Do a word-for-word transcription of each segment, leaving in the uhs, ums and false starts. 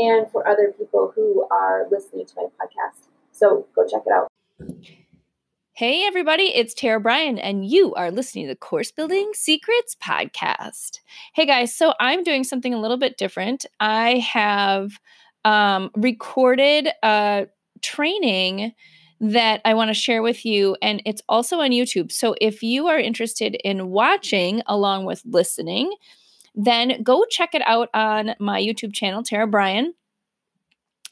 and for other people who are listening to my podcast. So go check it out. Hey, everybody, it's Tara Bryan, and you are listening to the Course Building Secrets Podcast. Hey, guys, so I'm doing something a little bit different. I have um, recorded a training that I want to share with you, and it's also on YouTube. So if you are interested in watching along with listening, then go check it out on my YouTube channel, Tara Bryan.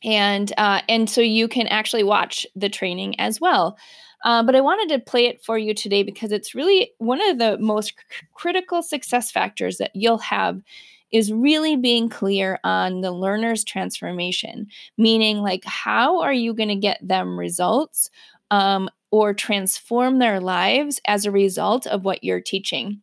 And uh, and so you can actually watch the training as well. Uh, but I wanted to play it for you today because it's really one of the most c- critical success factors that you'll have is really being clear on the learner's transformation, meaning like how are you going to get them results um, or transform their lives as a result of what you're teaching.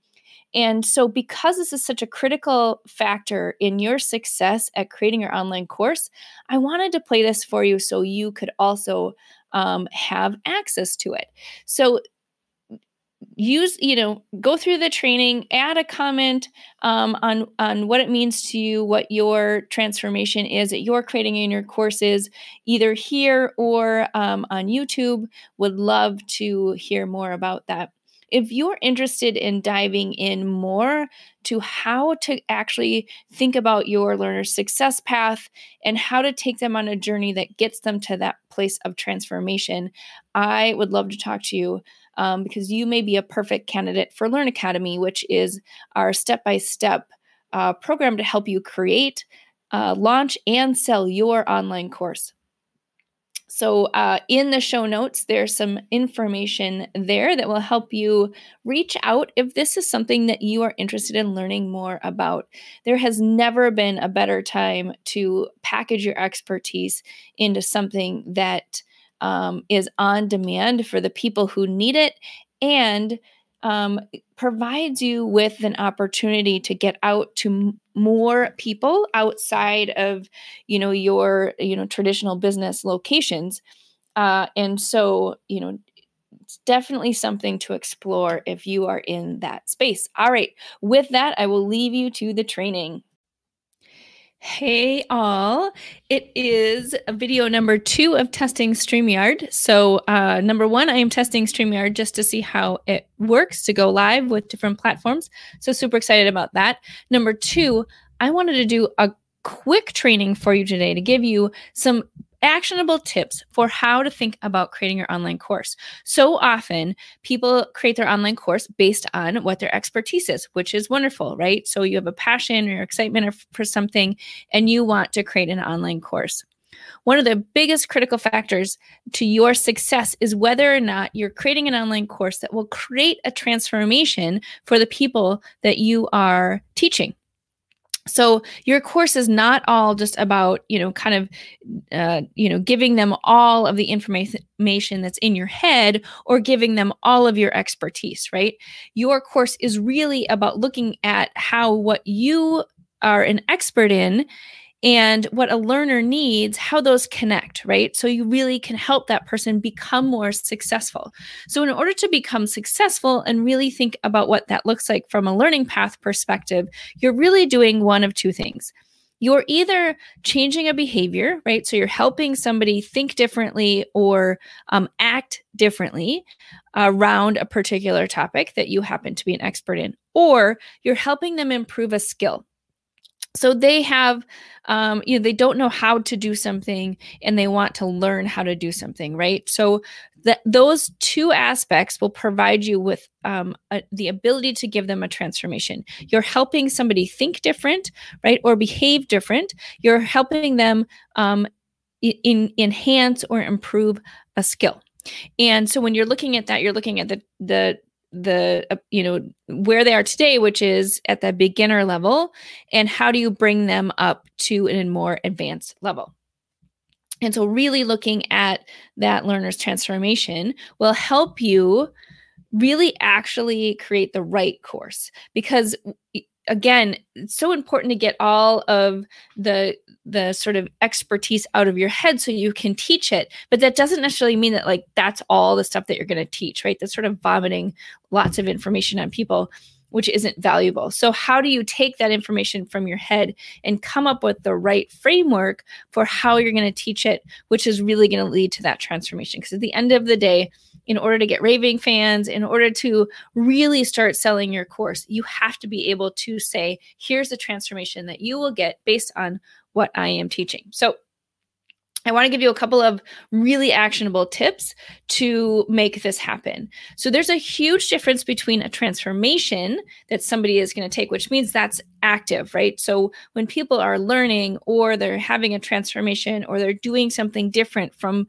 And so because this is such a critical factor in your success at creating your online course, I wanted to play this for you so you could also um, have access to it. So use, you know, go through the training, add a comment um, on, on what it means to you, what your transformation is that you're creating in your courses, either here or um, on YouTube. Would love to hear more about that. If you're interested in diving in more to how to actually think about your learner success path and how to take them on a journey that gets them to that place of transformation, I would love to talk to you um, because you may be a perfect candidate for Learn Academy, which is our step-by-step uh, program to help you create, uh, launch, and sell your online course. So uh, in the show notes, there's some information there that will help you reach out if this is something that you are interested in learning more about. There has never been a better time to package your expertise into something that um, is on demand for the people who need it and um, provides you with an opportunity to get out to m- more people outside of, you know, your, you know, traditional business locations. Uh, and so, you know, it's definitely something to explore if you are in that space. All right. With that, I will leave you to the training. Hey all, it is video number two of testing StreamYard. So uh, number one, I am testing StreamYard just to see how it works to go live with different platforms. So super excited about that. Number two, I wanted to do a quick training for you today to give you some actionable tips for how to think about creating your online course. So often people create their online course based on what their expertise is, which is wonderful, right? So you have a passion or excitement for something and you want to create an online course. One of the biggest critical factors to your success is whether or not you're creating an online course that will create a transformation for the people that you are teaching. So your course is not all just about, you know, kind of, uh, you know, giving them all of the information that's in your head or giving them all of your expertise, right? Your course is really about looking at how what you are an expert in and what a learner needs, how those connect, right? So you really can help that person become more successful. So in order to become successful and really think about what that looks like from a learning path perspective, you're really doing one of two things. You're either changing a behavior, right? So you're helping somebody think differently or um, act differently around a particular topic that you happen to be an expert in, or you're helping them improve a skill. So they have, um, you know, they don't know how to do something and they want to learn how to do something, right? So that those two aspects will provide you with um, a, the ability to give them a transformation. You're helping somebody think different, right? Or behave different. You're helping them um, in, enhance or improve a skill. And so when you're looking at that, you're looking at the, the, the, uh, you know, where they are today, which is at the beginner level, and how do you bring them up to a more advanced level? And so really looking at that learner's transformation will help you really actually create the right course. Because again, it's so important to get all of the the sort of expertise out of your head so you can teach it. But that doesn't necessarily mean that like that's all the stuff that you're going to teach, right? That's sort of vomiting lots of information on people, which isn't valuable. So how do you take that information from your head and come up with the right framework for how you're going to teach it, which is really going to lead to that transformation? Because at the end of the day, in order to get raving fans, in order to really start selling your course, you have to be able to say, here's the transformation that you will get based on what I am teaching. So I want to give you a couple of really actionable tips to make this happen. So there's a huge difference between a transformation that somebody is going to take, which means that's active, right? So when people are learning or they're having a transformation or they're doing something different from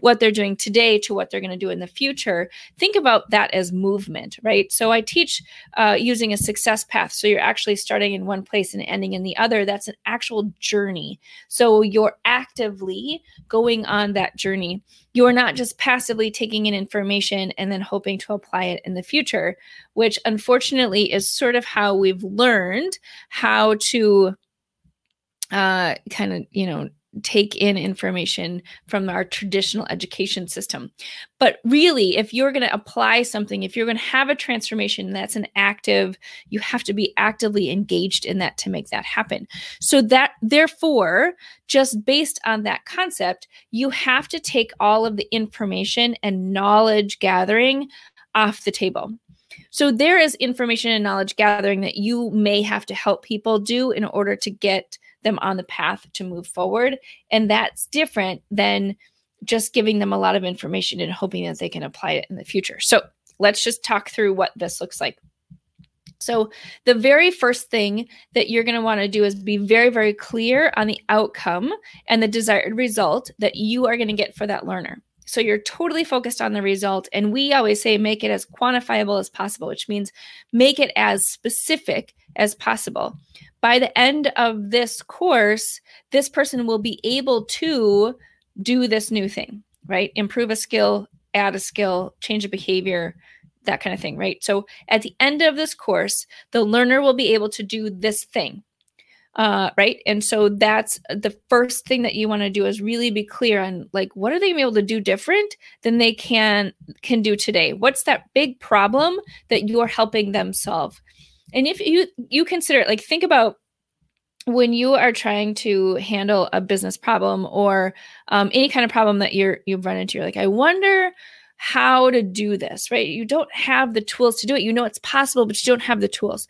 what they're doing today to what they're going to do in the future, think about that as movement, right? So I teach uh, using a success path. So you're actually starting in one place and ending in the other. That's an actual journey. So you're actively going on that journey. You're not just passively taking in information and then hoping to apply it in the future, which unfortunately is sort of how we've learned how to uh, kind of, you know, take in information from our traditional education system. But really, if you're going to apply something, if you're going to have a transformation that's an active, you have to be actively engaged in that to make that happen. So that, therefore, just based on that concept, you have to take all of the information and knowledge gathering off the table. So there is information and knowledge gathering that you may have to help people do in order to get them on the path to move forward. And that's different than just giving them a lot of information and hoping that they can apply it in the future. So let's just talk through what this looks like. So the very first thing that you're going to want to do is be very, very clear on the outcome and the desired result that you are going to get for that learner. So you're totally focused on the result. And we always say make it as quantifiable as possible, which means make it as specific as possible. By the end of this course, this person will be able to do this new thing, right? Improve a skill, add a skill, change a behavior, that kind of thing, right? So at the end of this course, the learner will be able to do this thing, uh, right? And so that's the first thing that you want to do is really be clear on like, what are they going to be able to do different than they can can do today? What's that big problem that you're helping them solve? And if you, you consider it, like think about when you are trying to handle a business problem or um, any kind of problem that you're, you've run into, you're like, I wonder how to do this, right? You don't have the tools to do it. You know, it's possible, but you don't have the tools.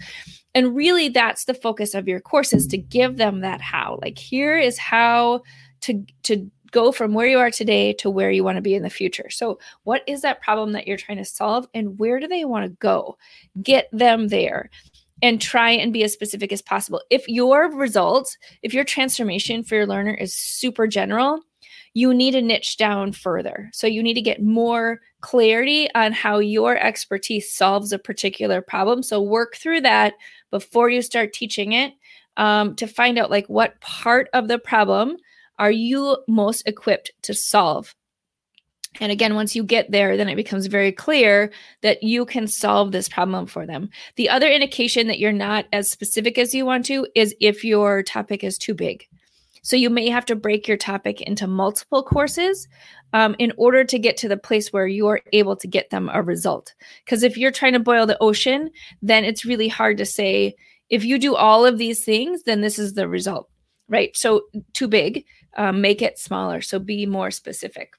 And really that's the focus of your course is to give them that how, like here is how to, to go from where you are today to where you want to be in the future. So what is that problem that you're trying to solve and where do they want to go? Get them there and try and be as specific as possible. If your results, if your transformation for your learner is super general, you need to niche down further. So you need to get more clarity on how your expertise solves a particular problem. So work through that before you start teaching it um, to find out like what part of the problem are you most equipped to solve? And again, once you get there, then it becomes very clear that you can solve this problem for them. The other indication that you're not as specific as you want to is if your topic is too big. So you may have to break your topic into multiple courses um, in order to get to the place where you're able to get them a result. Because if you're trying to boil the ocean, then it's really hard to say, if you do all of these things, then this is the result, right? So too big. Um, make it smaller. So be more specific.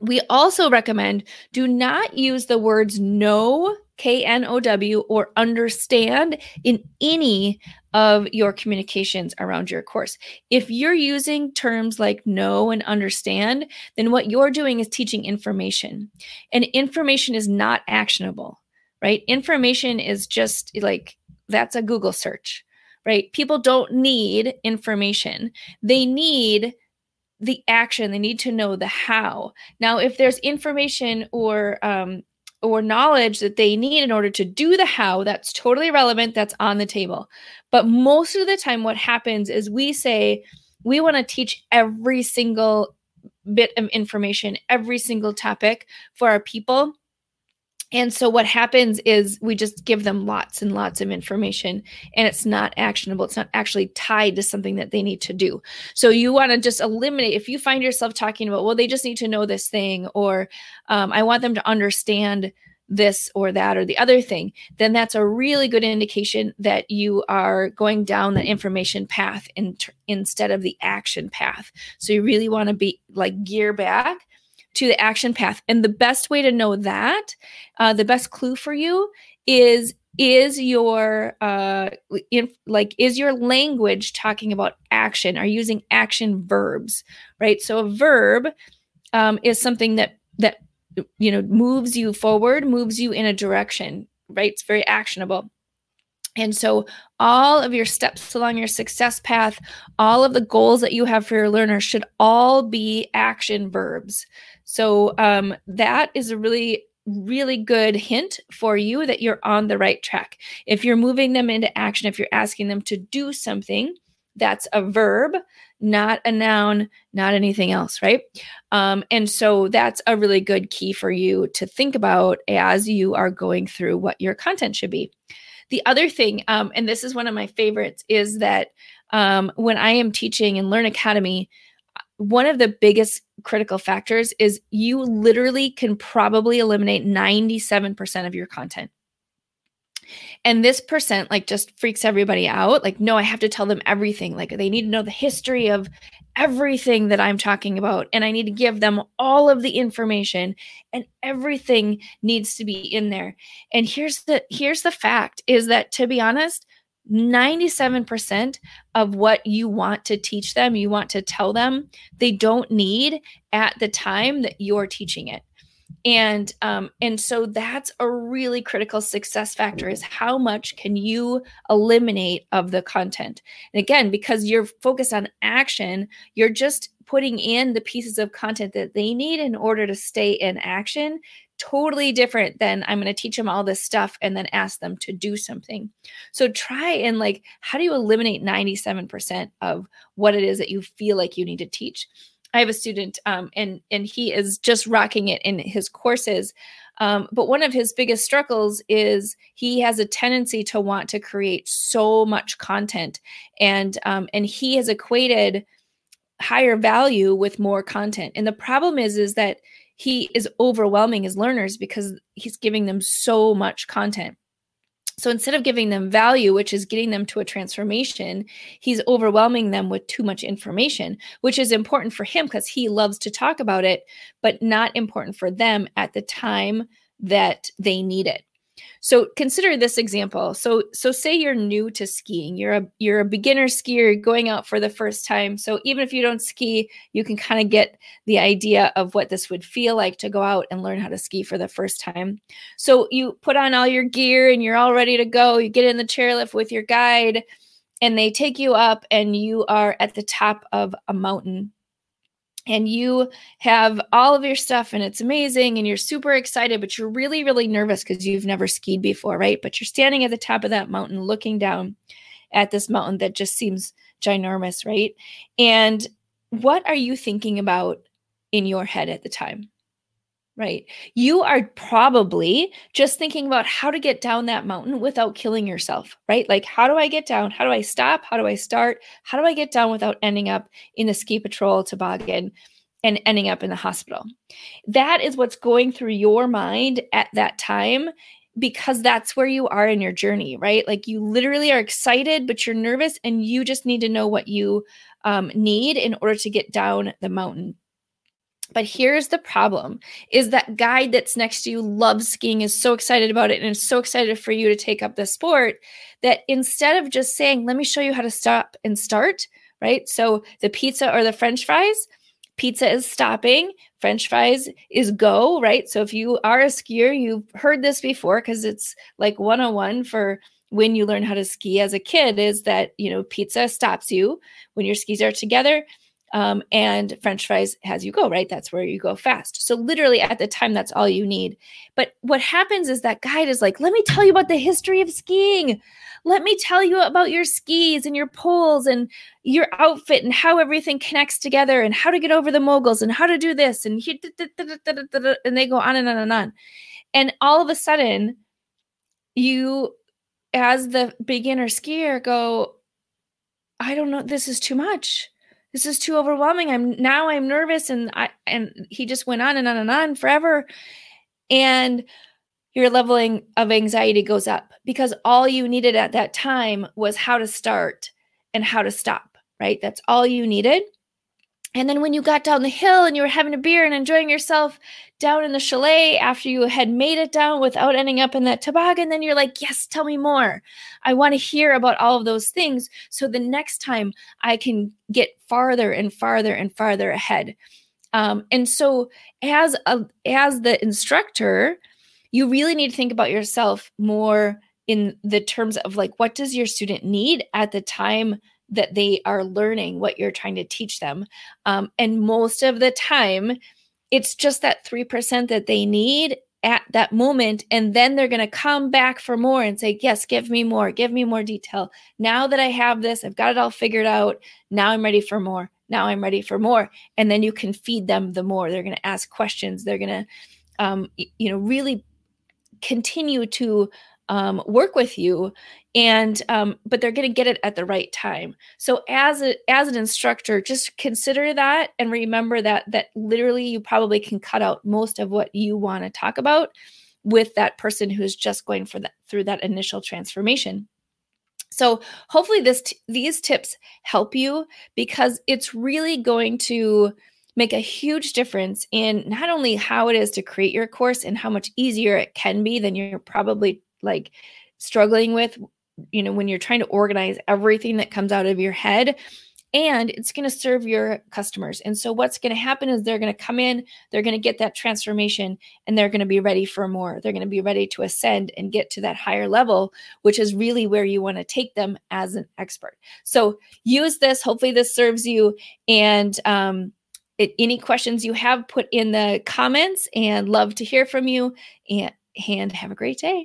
We also recommend do not use the words no K N O W, or understand in any of your communications around your course. If you're using terms like know and understand, then what you're doing is teaching information. And information is not actionable, right? Information is just like, that's a Google search, right? People don't need information. They need the action. They need to know the how. Now, if there's information or um, or knowledge that they need in order to do the how, that's totally relevant. That's on the table. But most of the time, what happens is we say we want to teach every single bit of information, every single topic for our people. And so what happens is we just give them lots and lots of information, and it's not actionable. It's not actually tied to something that they need to do. So you want to just eliminate, if you find yourself talking about, well, they just need to know this thing, or um, I want them to understand this or that or the other thing, then that's a really good indication that you are going down the information path in t- instead of the action path. So you really want to be like gear back to the action path. And the best way to know that, uh, the best clue for you is, is your, uh, in, like, is your language talking about action? Are you using action verbs, right? So a verb um, is something that, that, you know, moves you forward, moves you in a direction, right? It's very actionable. And so all of your steps along your success path, all of the goals that you have for your learners should all be action verbs. So um, that is a really, really good hint for you that you're on the right track. If you're moving them into action, if you're asking them to do something, that's a verb, not a noun, not anything else, right? Um, and so that's a really good key for you to think about as you are going through what your content should be. The other thing, um, and this is one of my favorites, is that um, when I am teaching in Learn Academy, one of the biggest critical factors is you literally can probably eliminate ninety-seven percent of your content. And this percent like just freaks everybody out. Like, no, I have to tell them everything. Like, they need to know the history of everything that I'm talking about. And I need to give them all of the information, and everything needs to be in there. And here's the, here's the fact is that, to be honest, ninety-seven percent of what you want to teach them, you want to tell them, they don't need at the time that you're teaching it. And um, and so that's a really critical success factor, is how much can you eliminate of the content. And again, because you're focused on action, you're just putting in the pieces of content that they need in order to stay in action. Totally different than I'm going to teach them all this stuff and then ask them to do something. So try and like, how do you eliminate ninety-seven percent of what it is that you feel like you need to teach? I have a student um, and, and he is just rocking it in his courses. Um, but one of his biggest struggles is he has a tendency to want to create so much content, and, um, and he has equated higher value with more content. And the problem is, is that he is overwhelming his learners because he's giving them so much content. So instead of giving them value, which is getting them to a transformation, he's overwhelming them with too much information, which is important for him because he loves to talk about it, but not important for them at the time that they need it. So consider this example. So, so say you're new to skiing. You're a, you're a beginner skier going out for the first time. So even if you don't ski, you can kind of get the idea of what this would feel like to go out and learn how to ski for the first time. So you put on all your gear and you're all ready to go. You get in the chairlift with your guide and they take you up, and you are at the top of a mountain. And you have all of your stuff and it's amazing and you're super excited, but you're really, really nervous because you've never skied before, right? But you're standing at the top of that mountain looking down at this mountain that just seems ginormous, right? And what are you thinking about in your head at the time, right? You are probably just thinking about how to get down that mountain without killing yourself, right? Like, how do I get down? How do I stop? How do I start? How do I get down without ending up in a ski patrol toboggan and ending up in the hospital? That is what's going through your mind at that time, because that's where you are in your journey, right? Like, you literally are excited, but you're nervous, and you just need to know what you um, need in order to get down the mountain. But here's the problem, is that guy that's next to you loves skiing, is so excited about it, and is so excited for you to take up this sport, that instead of just saying, let me show you how to stop and start, right? So the pizza or the French fries, pizza is stopping, French fries is go, right? So if you are a skier, you've heard this before because it's like one oh one for when you learn how to ski as a kid, is that, you know, pizza stops you when your skis are together. Um, and French fries has you go, right? That's where you go fast. So literally at the time, that's all you need. But what happens is that guide is like, let me tell you about the history of skiing. Let me tell you about your skis and your poles and your outfit and how everything connects together and how to get over the moguls and how to do this. And he, da, da, da, da, da, da, and they go on and on and on. And all of a sudden you, as the beginner skier, go, I don't know, this is too much. This is too overwhelming. I'm now I'm nervous. And I, and he just went on and on and on forever. And your leveling of anxiety goes up because all you needed at that time was how to start and how to stop, right? That's all you needed. And then when you got down the hill and you were having a beer and enjoying yourself down in the chalet after you had made it down without ending up in that toboggan, then you're like, yes, tell me more. I want to hear about all of those things so the next time I can get farther and farther and farther ahead. Um, and so as a, as the instructor, you really need to think about yourself more in the terms of like, what does your student need at the time that they are learning what you're trying to teach them. Um, and most of the time, it's just that three percent that they need at that moment. And then they're going to come back for more and say, yes, give me more, give me more detail. Now that I have this, I've got it all figured out. Now I'm ready for more. Now I'm ready for more. And then you can feed them the more. They're going to ask questions. They're going to, um, you know, really continue to Um, work with you, and um, but they're going to get it at the right time. So as a, as an instructor, just consider that and remember that that literally you probably can cut out most of what you want to talk about with that person who is just going for that through that initial transformation. So hopefully this t- these tips help you, because it's really going to make a huge difference in not only how it is to create your course and how much easier it can be than you're probably like struggling with, you know, when you're trying to organize everything that comes out of your head, and it's going to serve your customers. And so what's going to happen is they're going to come in, they're going to get that transformation, and they're going to be ready for more. They're going to be ready to ascend and get to that higher level, which is really where you want to take them as an expert. So use this. Hopefully this serves you. And, um, it, any questions you have, put in the comments, and love to hear from you, and, and have a great day.